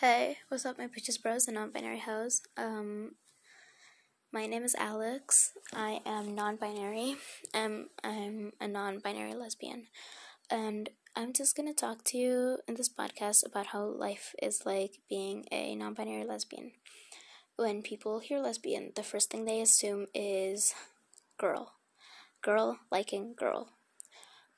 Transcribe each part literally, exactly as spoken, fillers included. Hey, what's up, my bitches, bros, and non-binary hoes? Um, my name is Alex. I am non-binary. Um, I'm a non-binary lesbian, and I'm just gonna talk to you in this podcast about how life is like being a non-binary lesbian. When people hear lesbian, the first thing they assume is girl, girl liking girl,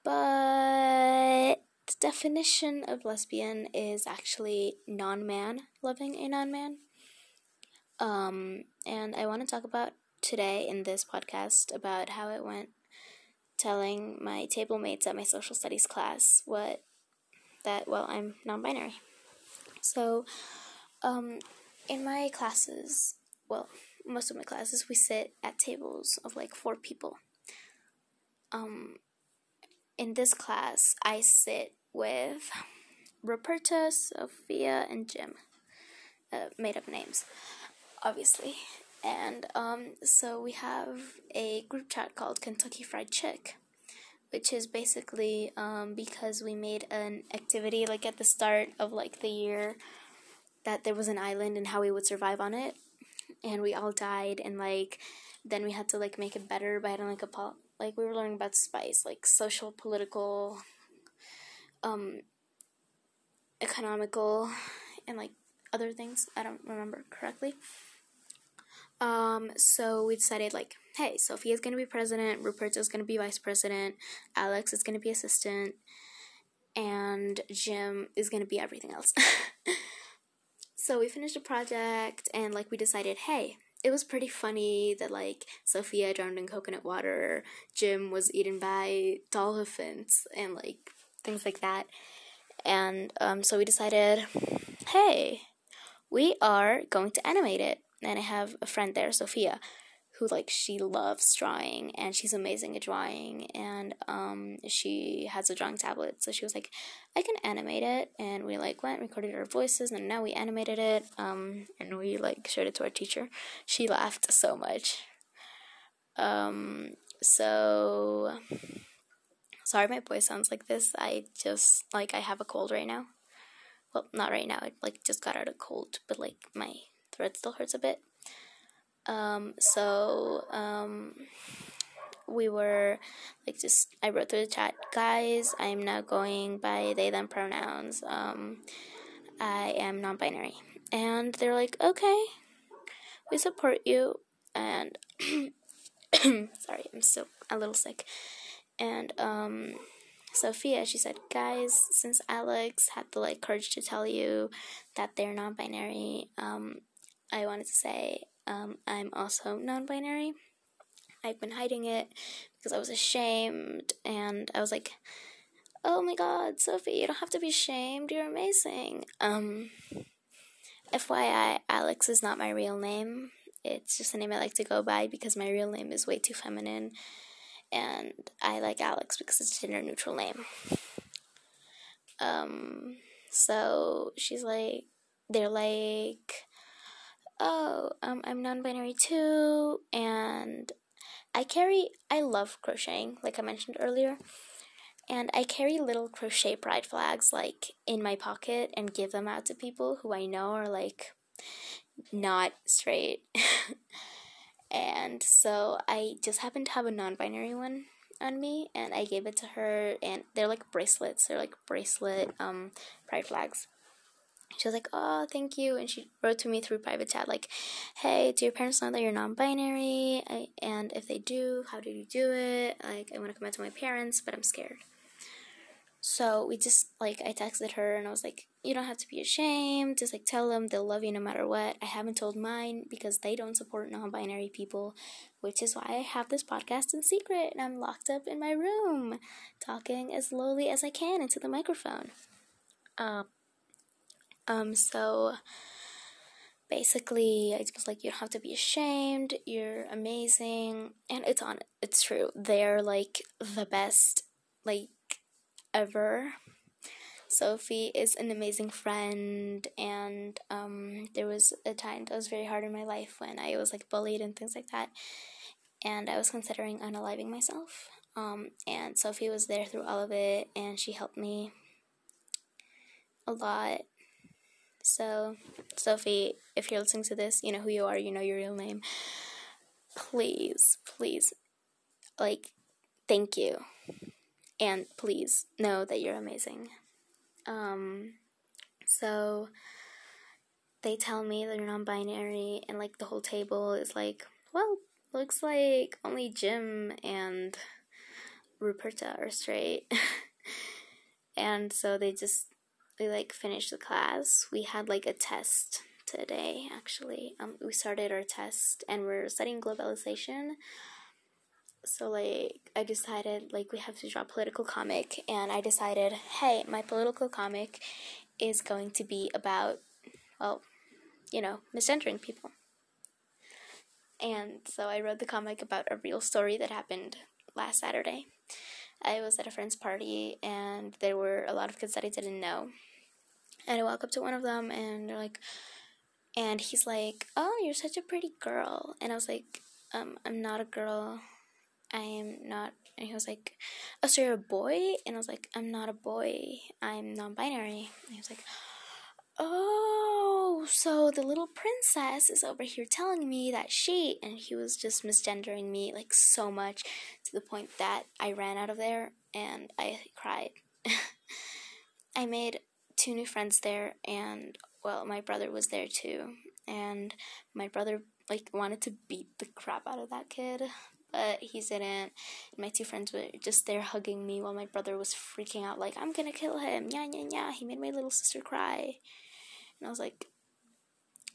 but the definition of lesbian is actually non-man loving a non-man. Um, and I want to talk about today in this podcast about how it went telling my table mates at my social studies class what that, well, I'm non-binary. So, um, in my classes, well, most of my classes, we sit at tables of like four people. Um, in this class, I sit with Roberta, Sophia, and Jim, uh, made up names, obviously, and um, so we have a group chat called Kentucky Fried Chick, which is basically um, because we made an activity, like, at the start of, like, the year, that there was an island and how we would survive on it, and we all died, and, like, then we had to, like, make it better by, like, a pol- like, we were learning about spice, like, social, political, um, economical, and, like, other things. I don't remember correctly. Um, so we decided, like, hey, Sophia's gonna be president, Rupert's gonna be vice president, Alex is gonna be assistant, and Jim is gonna be everything else. So we finished a project, and, like, we decided, hey, it was pretty funny that, like, Sophia drowned in coconut water, Jim was eaten by dolphins, and, like, things like that. And, um, so we decided, hey, we are going to animate it. And I have a friend there, Sophia, who, like, she loves drawing, and she's amazing at drawing, and, um, she has a drawing tablet, so she was like, I can animate it, and we, like, went, recorded our voices, and now we animated it, um, and we, like, showed it to our teacher. She laughed so much. Um, so, sorry my voice sounds like this, I just, like, I have a cold right now. Well, not right now, I, like, just got out of cold, but, like, my throat still hurts a bit. Um, so, um, we were, like, just, I wrote through the chat, guys, I'm now going by they, them pronouns, um, I am non-binary, and they're like, okay, we support you, and, sorry, I'm still a little sick, and, um, Sophia, she said, guys, since Alex had the, like, courage to tell you that they're non-binary, um, I wanted to say, Um, I'm also non-binary. I've been hiding it because I was ashamed, and I was like, oh my god, Sophie, you don't have to be ashamed, you're amazing. Um, F Y I, Alex is not my real name. It's just a name I like to go by because my real name is way too feminine, and I like Alex because it's a gender-neutral name. Um, so she's like, they're like, oh, um, I'm non-binary too, and I carry, I love crocheting, like I mentioned earlier, and I carry little crochet pride flags, like, in my pocket, and give them out to people who I know are, like, not straight, and so I just happened to have a non-binary one on me, and I gave it to her, and they're, like, bracelets, they're, like, bracelet, um, pride flags. She was like, oh, thank you, and she wrote to me through private chat, like, hey, do your parents know that you're non-binary, I, and if they do, how do you do it, like, I want to come out to my parents, but I'm scared. So we just, like, I texted her, and I was like, you don't have to be ashamed, just, like, tell them, they'll love you no matter what. I haven't told mine, because they don't support non-binary people, which is why I have this podcast in secret, and I'm locked up in my room, talking as slowly as I can into the microphone. Um. Um, so, basically, I was like, you don't have to be ashamed, you're amazing, and it's on, it's true, they're, like, the best, like, ever. Sophie is an amazing friend, and, um, there was a time that was very hard in my life when I was, like, bullied and things like that, and I was considering unaliving myself, um, and Sophie was there through all of it, and she helped me a lot. So, Sophie, if you're listening to this, you know who you are, you know your real name. Please, please, like, thank you. And please know that you're amazing. Um, so, they tell me they're non-binary, and, like, the whole table is like, well, looks like only Jim and Ruperta are straight. And so they just, we, like, finished the class. We had, like, a test today, actually. Um, we started our test, and we're studying globalization. So, like, I decided, like, we have to draw a political comic, and I decided, hey, my political comic is going to be about, well, you know, misgendering people. And so I wrote the comic about a real story that happened last Saturday. I was at a friend's party, and there were a lot of kids that I didn't know. And I walk up to one of them, and they're like, and he's like, oh, you're such a pretty girl. And I was like, um, I'm not a girl. I am not. And he was like, oh, so you're a boy? And I was like, I'm not a boy. I'm non-binary. And he was like, oh, so the little princess is over here telling me that she, and he was just misgendering me, like, so much, to the point that I ran out of there, and I cried. I made two new friends there, and, well, my brother was there, too, and my brother, like, wanted to beat the crap out of that kid, but he didn't. My two friends were just there hugging me while my brother was freaking out, like, I'm gonna kill him, yeah, yeah, yeah, he made my little sister cry. And I was like,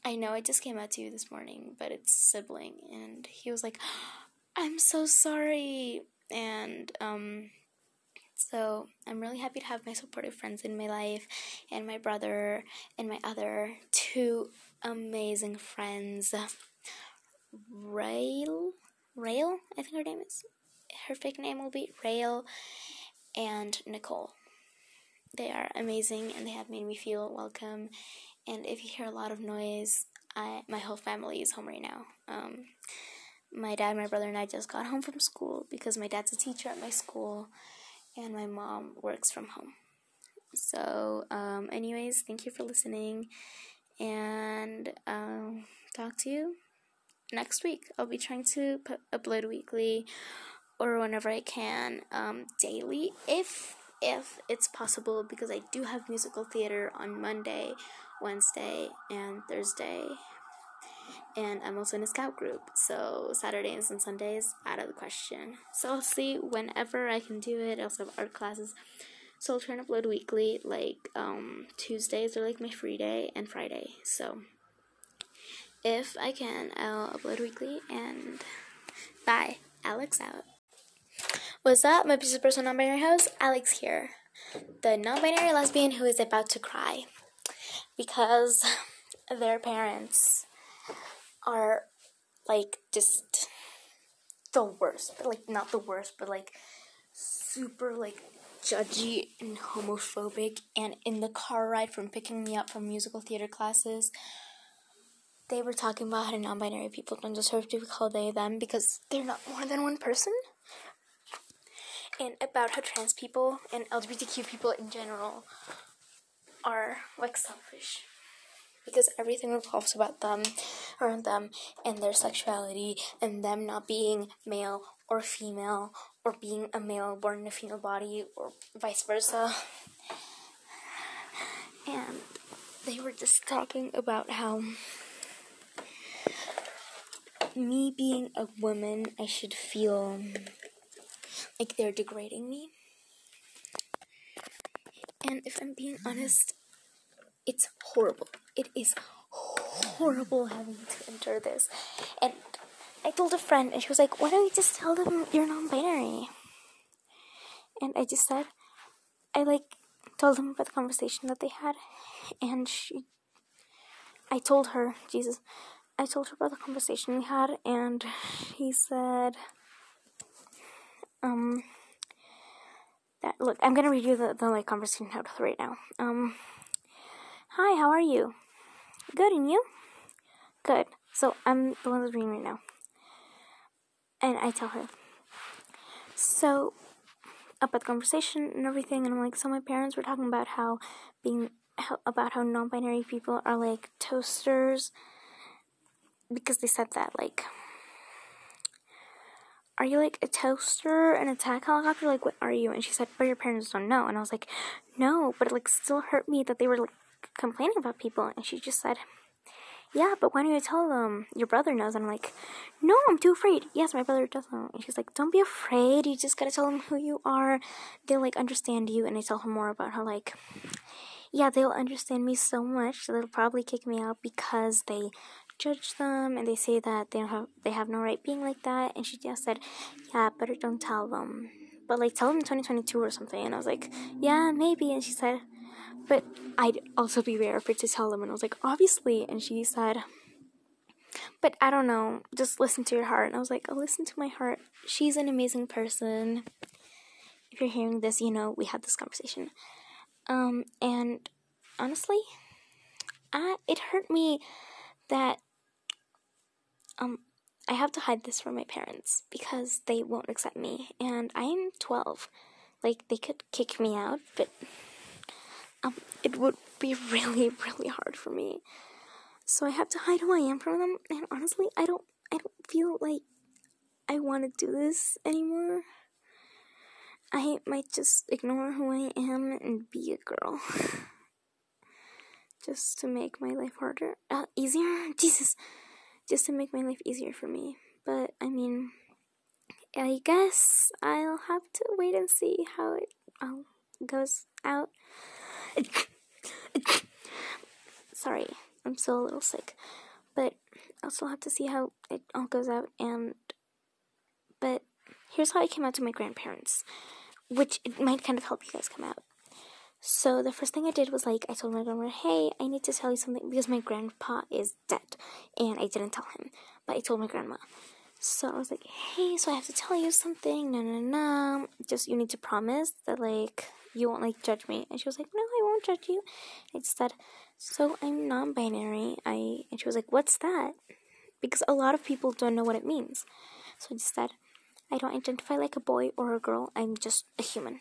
I know I just came out to you this morning, but it's sibling. And he was like, I'm so sorry. And um, so I'm really happy to have my supportive friends in my life, and my brother, and my other two amazing friends. Rail, Rail, I think her name is, her fake name will be Rail, and Nicole. They are amazing, and they have made me feel welcome. And if you hear a lot of noise, I, my whole family is home right now. Um, my dad, my brother, and I just got home from school because my dad's a teacher at my school, and my mom works from home. So, um, anyways, thank you for listening, and um, talk to you next week. I'll be trying to put, upload weekly, or whenever I can, um, daily, if if it's possible, because I do have musical theater on Monday, Wednesday, and Thursday, and I'm also in a scout group, so Saturdays and Sundays, out of the question. So I'll see whenever I can do it. I also have art classes, so I'll try and upload weekly, like, um, Tuesdays are, like, my free day, and Friday, so if I can, I'll upload weekly, and bye, Alex out. What's up, my business person non-binary host, Alex here, the non-binary lesbian who is about to cry, because their parents are, like, just the worst, but, like, not the worst, but, like, super, like, judgy and homophobic, and in the car ride from picking me up from musical theater classes, they were talking about how non-binary people don't deserve to be called they, them, because they're not more than one person, and about how trans people and L G B T Q people in general are, like, selfish, because everything revolves about them, around them, and their sexuality, and them not being male or female, or being a male born in a female body, or vice versa. And they were just talking about how me being a woman, I should feel like they're degrading me. And if I'm being honest, it's horrible. It is horrible having to enter this. And I told a friend, and she was like, why don't you just tell them you're non-binary? And I just said, I, like, told them about the conversation that they had. And she, I told her, Jesus, I told her about the conversation we had. And she said, um... look, I'm gonna read you the, the like, conversation out right now. Um, hi, how are you? Good, and you? Good. So, I'm the one that's reading right now. And I tell her, so, about the conversation and everything, and I'm like, so my parents were talking about how being how, about how non-binary people are like toasters, because they said that, like, are you like a toaster, an attack helicopter, like what are you? And she said, but your parents don't know. And I was like, no, but it like still hurt me that they were like complaining about people. And she just said, yeah, but why don't you tell them? Your brother knows. And I'm like, no, I'm too afraid. Yes, my brother does know. And she's like, don't be afraid. You just gotta tell them who you are. They'll like understand you. And I tell her more about how like, yeah, they'll understand me so much. They'll probably kick me out because they judge them and they say that they don't have they have no right being like that. And she just said, yeah, better don't tell them. But like tell them in twenty twenty-two or something. And I was like, yeah, maybe. And she said, but I'd also be very afraid to tell them. And I was like, obviously. And she said, but I don't know, just listen to your heart. And I was like, I'll listen to my heart. She's an amazing person. If you're hearing this, you know, we had this conversation. Um, and honestly, I, it hurt me that, um, I have to hide this from my parents because they won't accept me. And I'm twelve. Like, they could kick me out, but... Um, it would be really, really hard for me. So I have to hide who I am from them. And honestly, I don't, I don't feel like I want to do this anymore. I might just ignore who I am and be a girl. Just to make my life harder, uh, easier, Jesus. Just to make my life easier for me. But, I mean, I guess I'll have to wait and see how it all goes out. Sorry, I'm still a little sick, but I'll still have to see how it all goes out. And but here's how I came out to my grandparents, which it might kind of help you guys come out. So the first thing I did was, like, I told my grandma, hey, I need to tell you something, because my grandpa is dead and I didn't tell him, but I told my grandma. So I was like, hey, so I have to tell you something, no no no just you need to promise that, like, you won't, like, judge me. And she was like, no, I won't judge you. And I just said, so I'm non-binary. I and she was like, what's that? Because a lot of people don't know what it means. So I just said, I don't identify like a boy or a girl. I'm just a human.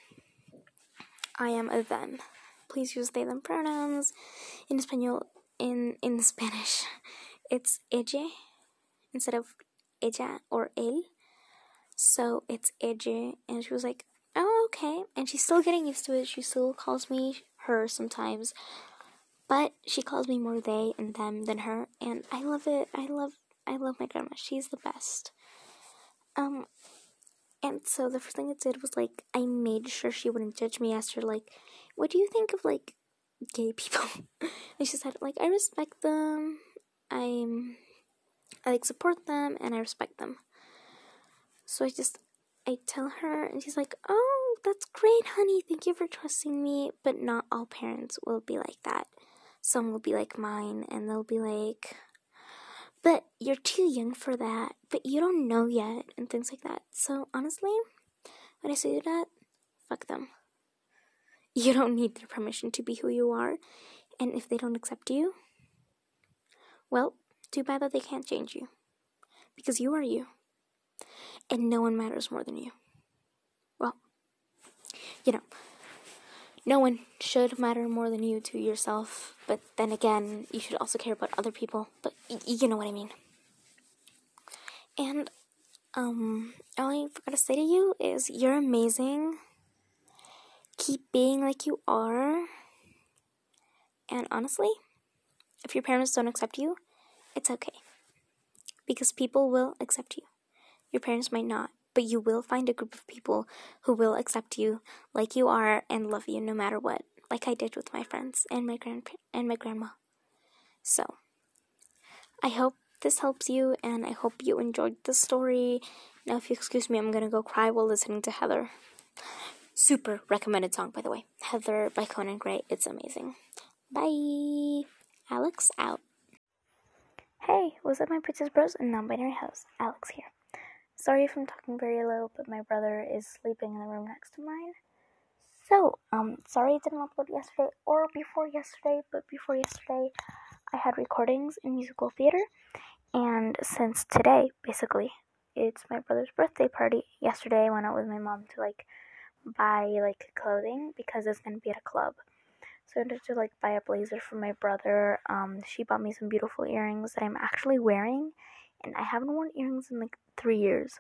I am a them. Please use they them pronouns. In Espanol, in in Spanish, it's ella instead of ella or él. So it's ella. And she was like, oh, okay. And she's still getting used to it. She still calls me her sometimes, but she calls me more they and them than her, and I love it. I love I love my grandma. She's the best. Um, and so the first thing I did was, like, I made sure she wouldn't judge me. I asked her, like, what do you think of, like, gay people? And she said, like, I respect them. I'm, I, like, support them, and I respect them. So I just... I tell her, and she's like, oh, that's great, honey, thank you for trusting me. But not all parents will be like that. Some will be like mine, and they'll be like, but you're too young for that, but you don't know yet, and things like that. So honestly, when I say that, fuck them. You don't need their permission to be who you are, and if they don't accept you, well, too bad that they can't change you, because you are you. And no one matters more than you. Well, you know, no one should matter more than you to yourself. But then again, you should also care about other people. But y- you know what I mean. And, um, all I forgot to say to you is, you're amazing. Keep being like you are. And honestly, if your parents don't accept you, it's okay. Because people will accept you. Your parents might not, but you will find a group of people who will accept you like you are and love you no matter what, like I did with my friends and my grandpa and my grandma. So, I hope this helps you, and I hope you enjoyed this story. Now, if you excuse me, I'm gonna go cry while listening to Heather. Super recommended song, by the way. Heather by Conan Gray. It's amazing. Bye. Alex out. Hey, what's up, my princess bros and non-binary hosts? Alex here. Sorry if I'm talking very low, but my brother is sleeping in the room next to mine. So, um, sorry I didn't upload yesterday or before yesterday, but before yesterday I had recordings in musical theater. And since today, basically, it's my brother's birthday party. Yesterday I went out with my mom to, like, buy, like, clothing because it's going to be at a club. So I wanted to like buy a blazer for my brother. Um, she bought me some beautiful earrings that I'm actually wearing, and I haven't worn earrings in like three years.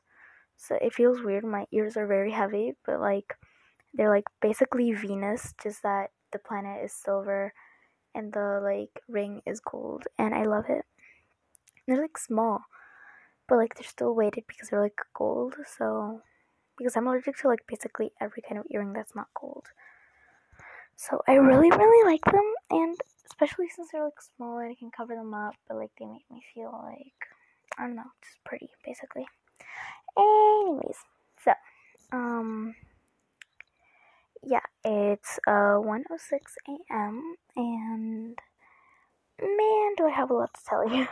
So it feels weird. My ears are very heavy, but like they're like basically Venus, just that the planet is silver and the like ring is gold, and I love it. And they're like small, but like they're still weighted because they're like gold. So because I'm allergic to like basically every kind of earring that's not gold. So I really, really like them, and especially since they're like small and I can cover them up, but like they make me feel like, I don't know, just pretty basically. Anyways, so, um, yeah, it's, uh, one oh six a m, and, man, do I have a lot to tell you.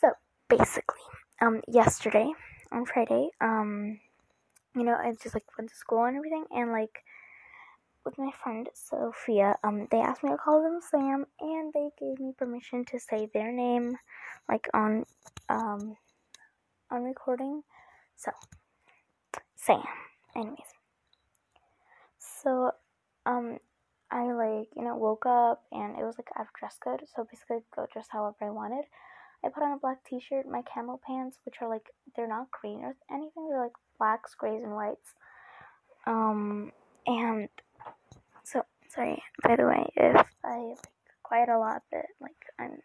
So, basically, um, yesterday, on Friday, um, you know, I just, like, went to school and everything, and, like, with my friend Sophia, um, they asked me to call them Sam, and they gave me permission to say their name, like, on, um, on recording. So, Sam. Anyways. So, um, I, like, you know, woke up, and it was, like, I have dress code, so basically I could go dress however I wanted. I put on a black t-shirt, my camo pants, which are, like, they're not green or anything, they're, like, blacks, grays, and whites. Um, and so, sorry, by the way, if I, like, quiet a lot, but, like, I'm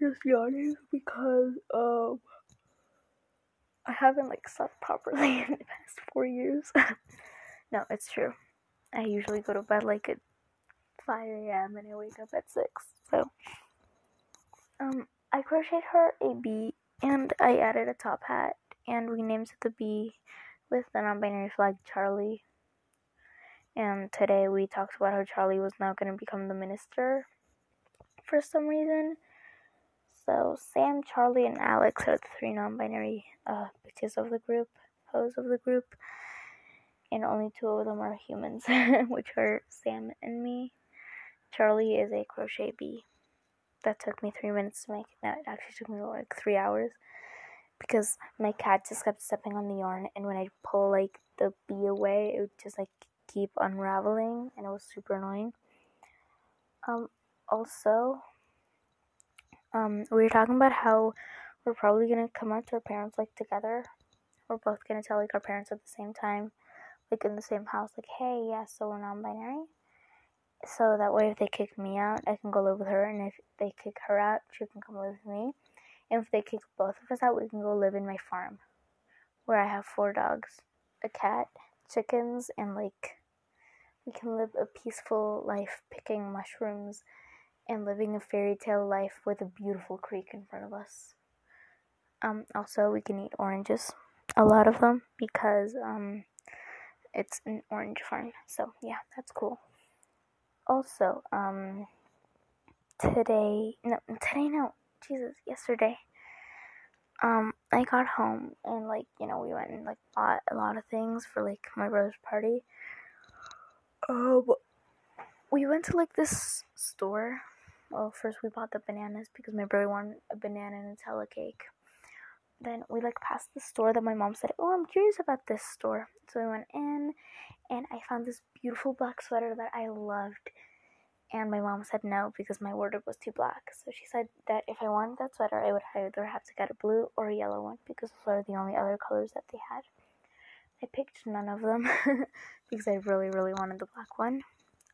just yawning because, um, I haven't, like, slept properly in the past four years. No, it's true. I usually go to bed, like, at five a m and I wake up at six. So, um, I crocheted her a bee, and I added a top hat, and we named it the bee with the non-binary flag Charlie. And today we talked about how Charlie was now going to become the minister for some reason. So, Sam, Charlie, and Alex are the three non-binary uh, bitches of the group, hoes of the group, and only two of them are humans, which are Sam and me. Charlie is a crochet bee. That took me three minutes to make. No, it actually took me like three hours, because my cat just kept stepping on the yarn, and when I pull like the bee away, it would just like keep unraveling, and it was super annoying. Um, also... Um, we were talking about how we're probably going to come out to our parents, like, together. We're both going to tell, like, our parents at the same time, like, in the same house, like, hey, yeah, so we're non-binary. So that way, if they kick me out, I can go live with her, and if they kick her out, she can come live with me. And if they kick both of us out, we can go live in my farm, where I have four dogs, a cat, chickens, and, like, we can live a peaceful life picking mushrooms and living a fairy tale life with a beautiful creek in front of us. Um, also, we can eat oranges, a lot of them, because um, it's an orange farm. So, yeah, that's cool. Also, um, today, no, today, no, Jesus, yesterday, um, I got home, and, like, you know, we went and, like, bought a lot of things for, like, my brother's party. Oh, but we went to, like, this store. Well, first we bought the bananas because my brother wanted a banana and a Nutella cake. Then we, like, passed the store that my mom said, oh, I'm curious about this store. So we went in, and I found this beautiful black sweater that I loved. And my mom said no because my wardrobe was too black. So she said that if I wanted that sweater, I would either have to get a blue or a yellow one because those are the only other colors that they had. I picked none of them because I really, really wanted the black one.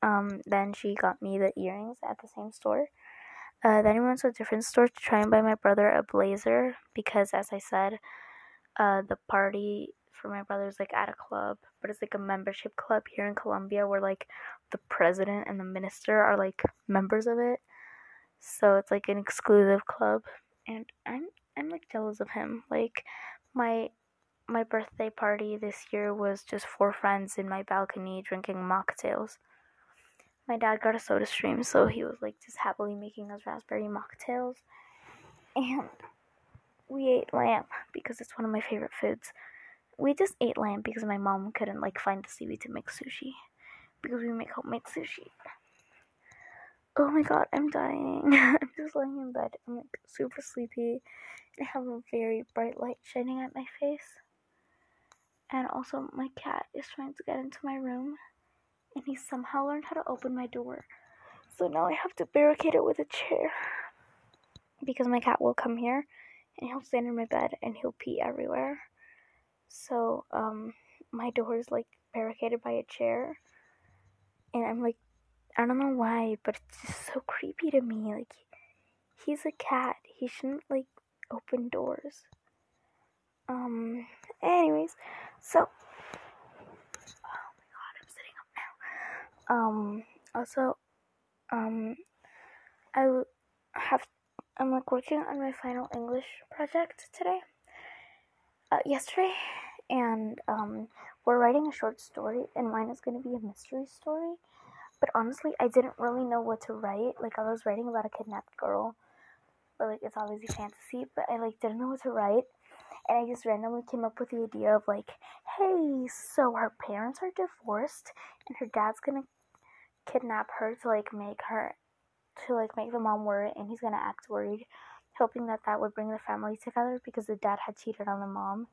Um, then she got me the earrings at the same store. Uh, then we went to a different store to try and buy my brother a blazer because, as I said, uh, the party for my brother is, like, at a club, but it's, like, a membership club here in Colombia where, like, the president and the minister are, like, members of it. So it's, like, an exclusive club, and I'm, I'm like, jealous of him. Like, my... my birthday party this year was just four friends in my balcony drinking mocktails. My dad got a Soda Stream, so he was, like, just happily making those raspberry mocktails. And we ate lamb because it's one of my favorite foods. We just ate lamb because my mom couldn't, like, find the seaweed to make sushi, because we make homemade sushi. Oh my god, I'm dying. I'm just laying in bed. I'm, like, super sleepy. I have a very bright light shining at my face. And also, my cat is trying to get into my room. and he somehow learned how to open my door. So now I have to barricade it with a chair because my cat will come here and he'll stand in my bed and he'll pee everywhere. So um, my door is like barricaded by a chair, and I'm like, I don't know why, but it's just so creepy to me. Like, he's a cat. He shouldn't like open doors. Um. Anyways, so. Um, also, um, I have, I'm, like, working on my final English project today, uh, yesterday, and, um, we're writing a short story, and mine is going to be a mystery story, but honestly, I didn't really know what to write. Like, I was writing about a kidnapped girl, but, like, it's obviously fantasy, but I, like, didn't know what to write, and I just randomly came up with the idea of, like, hey, so her parents are divorced, and her dad's gonna kidnap her to, like, make her, to, like, make the mom worry, and he's gonna act worried, hoping that that would bring the family together because the dad had cheated on the mom.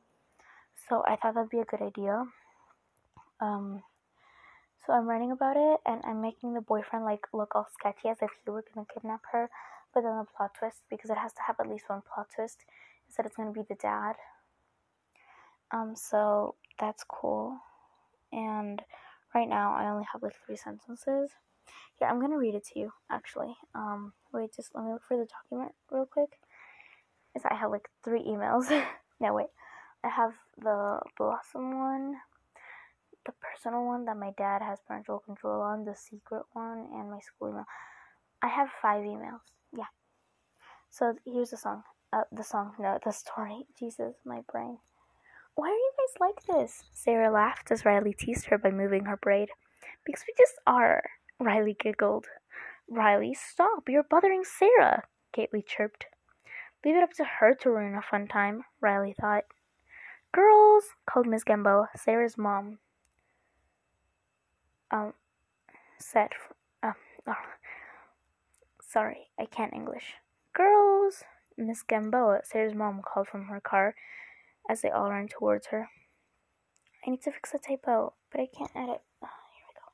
So I thought that'd be a good idea. Um, so I'm writing about it, and I'm making the boyfriend, like, look all sketchy as if he were gonna kidnap her, but then the plot twist, because it has to have at least one plot twist, is that it's gonna be the dad. Um, so that's cool. And right now I only have like three sentences. Yeah, I'm gonna read it to you actually. Um, wait, just let me look for the document real quick. Is I have like three emails. No, wait. I have the Blossom one, the personal one that my dad has parental control on, the secret one, and my school email. I have five emails. Yeah. So here's the song. Uh, the song, no, the story. Jesus, my brain. Why are you guys like this? Sarah laughed as Riley teased her by moving her braid. Because we just are, Riley giggled. Riley, stop, you're bothering Sarah, Gately chirped. Leave it up to her to ruin a fun time, Riley thought. Girls, called Miss Gambo, Sarah's mom. Um, set, um, oh. Sorry, I can't English. Girls, Miss Gambo, Sarah's mom called from her car as they all ran towards her. I need to fix a typo, but I can't edit. Oh, here we go.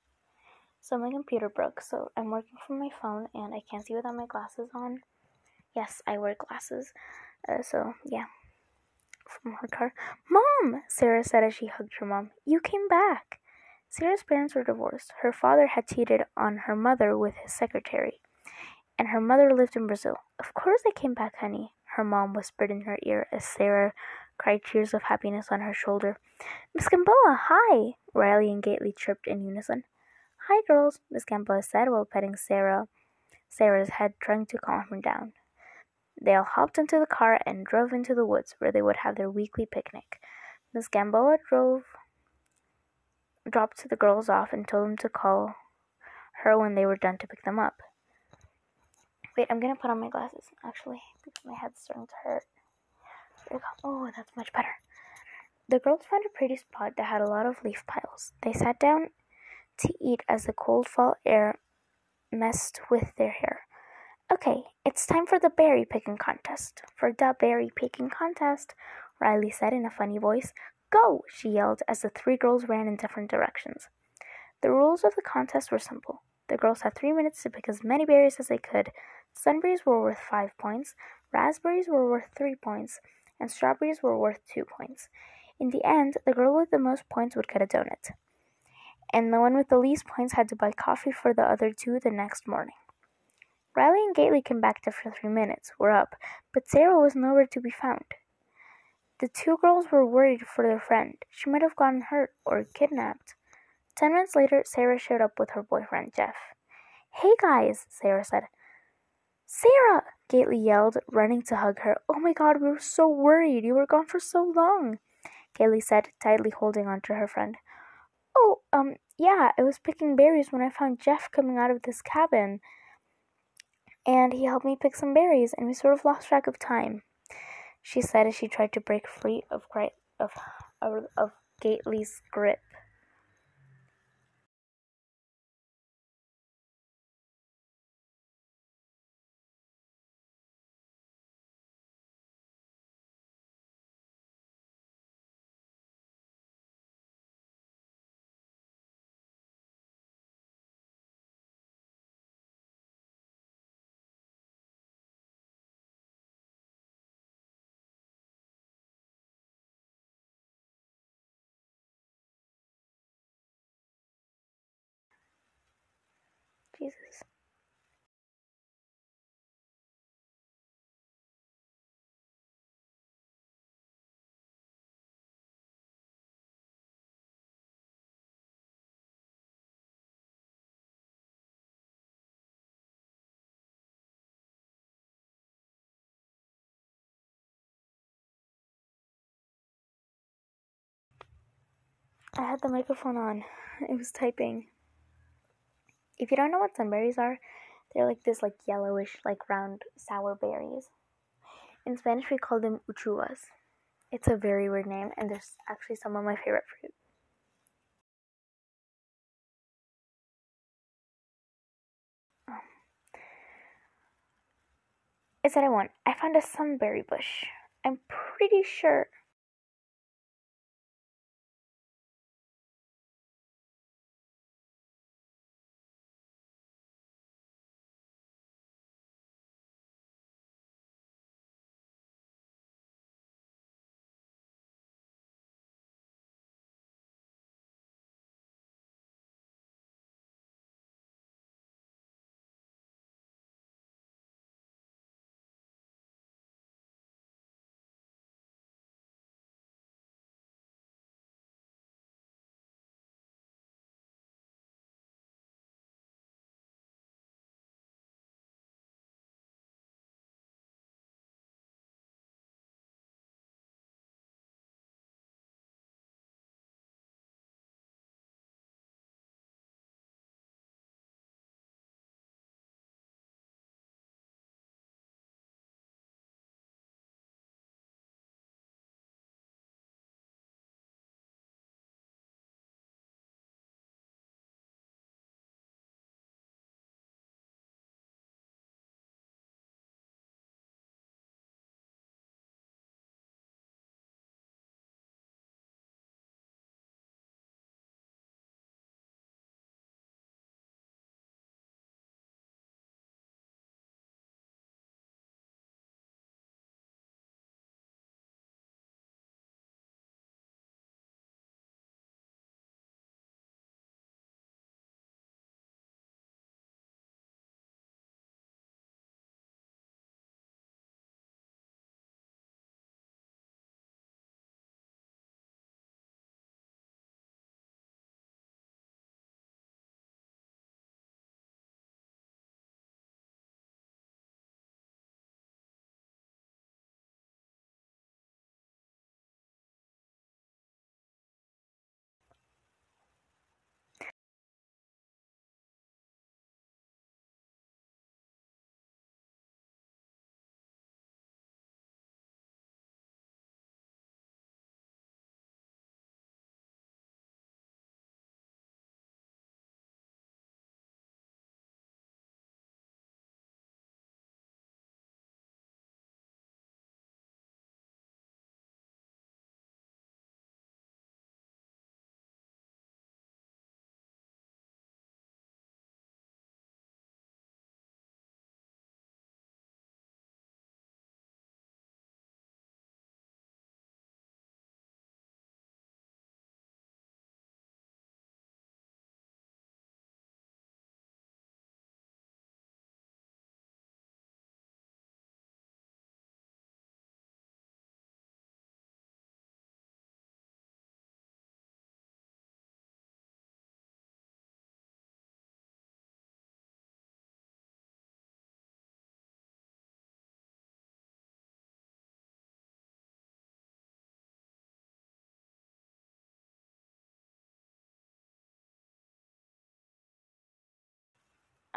So my computer broke, so I'm working from my phone, and I can't see without my glasses on. Yes, I wear glasses. Uh, so, yeah. From her car. Mom! Sarah said as she hugged her mom. You came back! Sarah's parents were divorced. Her father had cheated on her mother with his secretary, and her mother lived in Brazil. Of course I came back, honey, her mom whispered in her ear as Sarah cried tears of happiness on her shoulder. Miss Gamboa, hi! Riley and Gately chirped in unison. Hi, girls, Miss Gamboa said while petting Sarah, Sarah's head, trying to calm her down. They all hopped into the car and drove into the woods where they would have their weekly picnic. Miss Gamboa drove, dropped the girls off and told them to call her when they were done to pick them up. Wait, I'm gonna put on my glasses, actually, because my head's starting to hurt. Oh, that's much better. The girls found a pretty spot that had a lot of leaf piles. They sat down to eat as the cold fall air messed with their hair. Okay, it's time for the berry picking contest. For the berry picking contest, Riley said in a funny voice. Go, she yelled as the three girls ran in different directions. The rules of the contest were simple. The girls had three minutes to pick as many berries as they could. Sunberries were worth five points, raspberries were worth three points, and strawberries were worth two points. In the end, the girl with the most points would get a donut, and the one with the least points had to buy coffee for the other two the next morning. Riley and Gately came back after three minutes, were up, but Sarah was nowhere to be found. The two girls were worried for their friend. She might have gotten hurt or kidnapped. Ten minutes later, Sarah showed up with her boyfriend, Jeff. Hey guys, Sarah said. Sarah! Gately yelled, running to hug her. Oh my god, we were so worried. You were gone for so long, Gately said, tightly holding on to her friend. Oh, um, yeah, I was picking berries when I found Jeff coming out of this cabin. And he helped me pick some berries, and we sort of lost track of time, she said as she tried to break free of, of, of, of Gately's grip. Jesus. I had the microphone on. It was typing. If you don't know what sunberries are, they're like this like yellowish, like round, sour berries. In Spanish we call them uchuvas. It's a very weird name, and they're actually some of my favorite fruit. Oh. It said I won. I found a sunberry bush. I'm pretty sure...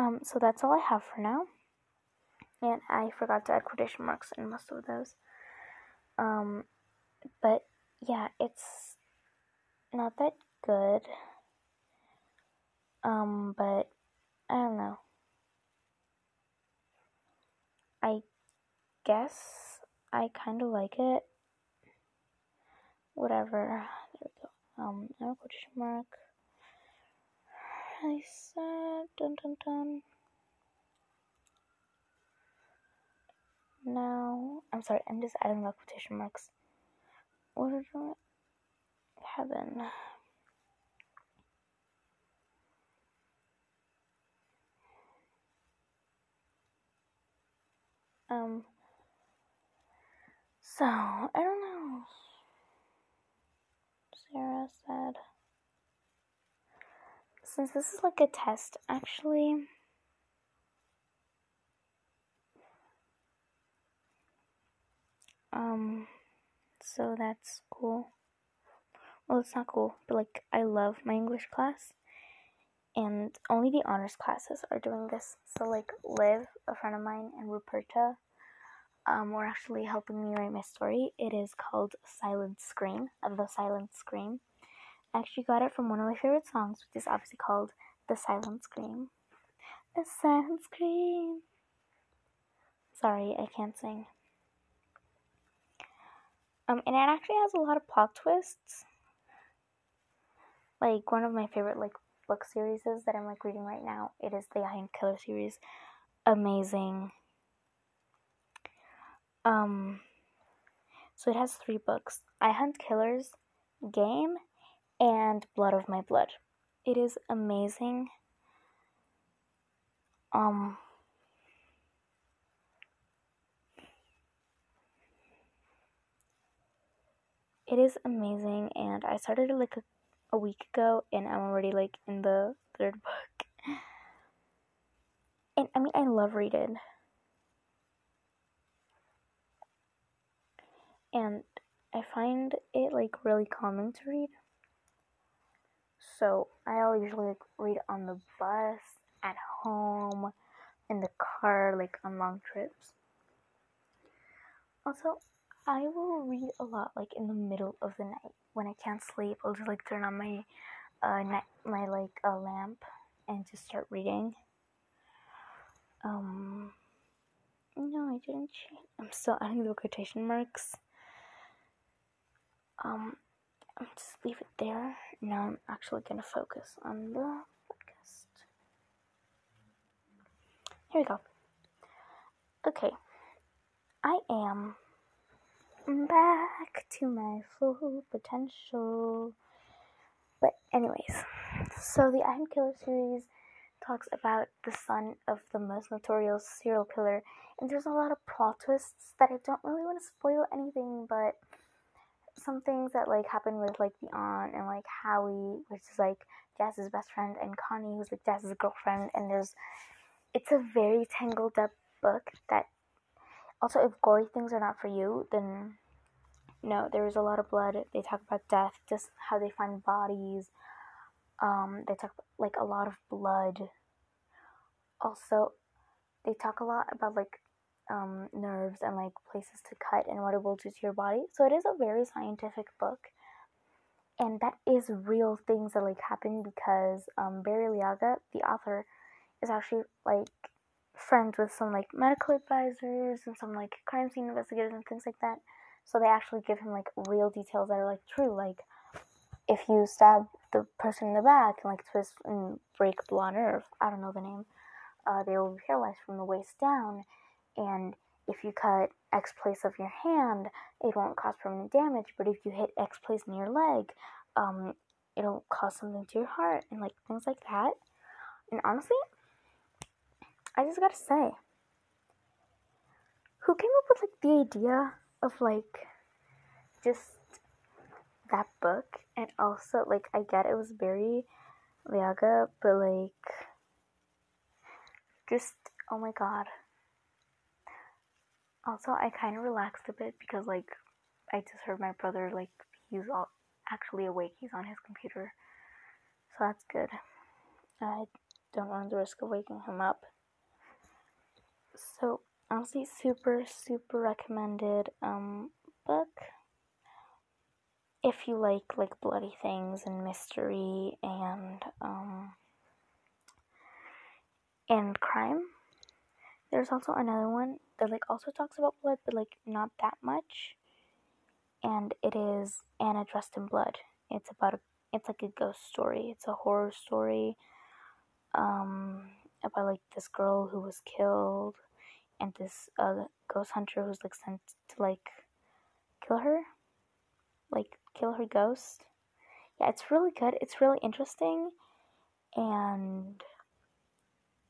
Um, so that's all I have for now, and I forgot to add quotation marks in most of those, um, but yeah, it's not that good, um, but I don't know, I guess I kind of like it, whatever, there we go, um, no quotation mark. I said, dun dun dun. Now, I'm sorry, I'm just adding the quotation marks. What is it? Heaven. Um, so, I don't know. Sarah said, since this is like a test, actually, um, so that's cool. Well, it's not cool, but like, I love my English class, and only the honors classes are doing this. So like, Liv, a friend of mine, and Ruperta, um, were actually helping me write my story. It is called Silent Scream, The Silent Scream. I actually got it from one of my favorite songs, which is obviously called The Silent Scream. The Silent Scream. Sorry, I can't sing. Um, and it actually has a lot of plot twists. Like, one of my favorite, like, book series that I'm, like, reading right now, it is the I Hunt Killers series. Amazing. Um, so it has three books. I Hunt Killers, Game, and Blood of My Blood. It is amazing. Um... It is amazing, and I started, like, a a week ago, and I'm already, like, in the third book. And, I mean, I love reading. And I find it, like, really calming to read. So, I'll usually, like, read on the bus, at home, in the car, like, on long trips. Also, I will read a lot, like, in the middle of the night. When I can't sleep, I'll just, like, turn on my, uh, night, my, like, uh, lamp and just start reading. Um, no, I didn't change. I'm still adding the quotation marks. Um, I'll just leave it there. Now I'm actually gonna focus on the podcast. Here we go. Okay. I am back to my full potential. But anyways, so the I Hunt Killers series talks about the son of the most notorious serial killer, and there's a lot of plot twists that I don't really want to spoil anything, but some things that, like, happen with, like, the aunt and, like, Howie, which is, like, Jazz's best friend, and Connie, who's, like, Jazz's girlfriend, and there's, it's a very tangled up book that, also, if gory things are not for you, then no, there is a lot of blood. They talk about death, just how they find bodies. Um, they talk, like, a lot of blood. Also, they talk a lot about, like, um, nerves and, like, places to cut and what it will do to your body. So it is a very scientific book. And that is real things that, like, happen because um, Barry Lyga, the author, is actually, like, friends with some, like, medical advisors and some, like, crime scene investigators and things like that. So they actually give him, like, real details that are, like, true. Like, if you stab the person in the back and, like, twist and break blonde nerve, I don't know the name, uh, they will be paralyzed from the waist down. And if you cut X place of your hand, it won't cause permanent damage. But if you hit X place in your leg, um, it'll cause something to your heart and, like, things like that. And honestly, I just gotta say, who came up with, like, the idea of, like, just that book? And also, like, I get it was Barry Lyga, but, like, just, oh my god. Also, I kind of relaxed a bit because, like, I just heard my brother, like, he's all actually awake. He's on his computer. So that's good. I don't want the risk of waking him up. So, honestly, super, super recommended, um, book. If you like, like, bloody things and mystery and, um, and crime. There's also another one that, like, also talks about blood, but, like, not that much. And it is Anna Dressed in Blood. It's about, a, it's, like, a ghost story. It's a horror story, um, about, like, this girl who was killed, and this uh, ghost hunter who's, like, sent to, like, kill her, like, kill her ghost. Yeah, it's really good, it's really interesting, and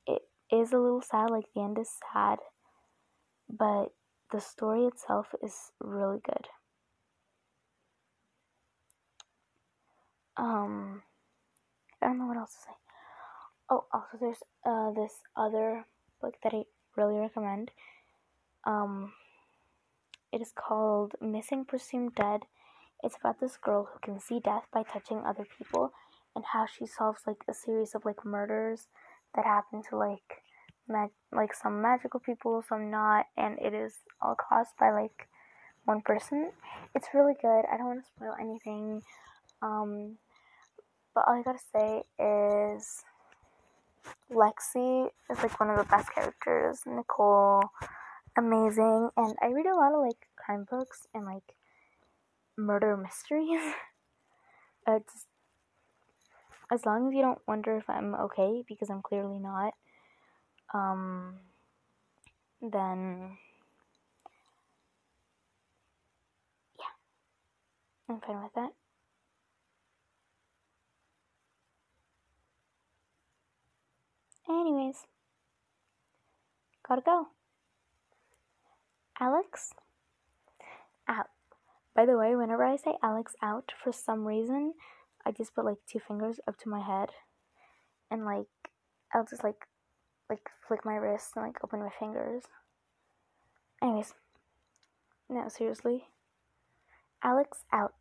it is a little sad, like, the end is sad, but the story itself is really good. Um, I don't know what else to say. Oh, also there's uh, this other book that I really recommend. Um, it is called Missing Presumed Dead. It's about this girl who can see death by touching other people, and how she solves like a series of like murders that happen to like mag- like some magical people, some not, and it is all caused by like one person. It's really good. I don't want to spoil anything. Um, but all I gotta say is Lexi is like one of the best characters. Nicole, amazing. And I read a lot of like crime books and like murder mysteries. It's, as long as you don't wonder if I'm okay, because I'm clearly not, um, then, yeah, I'm fine with that. Anyways, gotta go. Alex, out. By the way, whenever I say Alex out, for some reason, I just put like two fingers up to my head, and like, I'll just like, like flick my wrist and like open my fingers. Anyways, no, seriously, Alex out.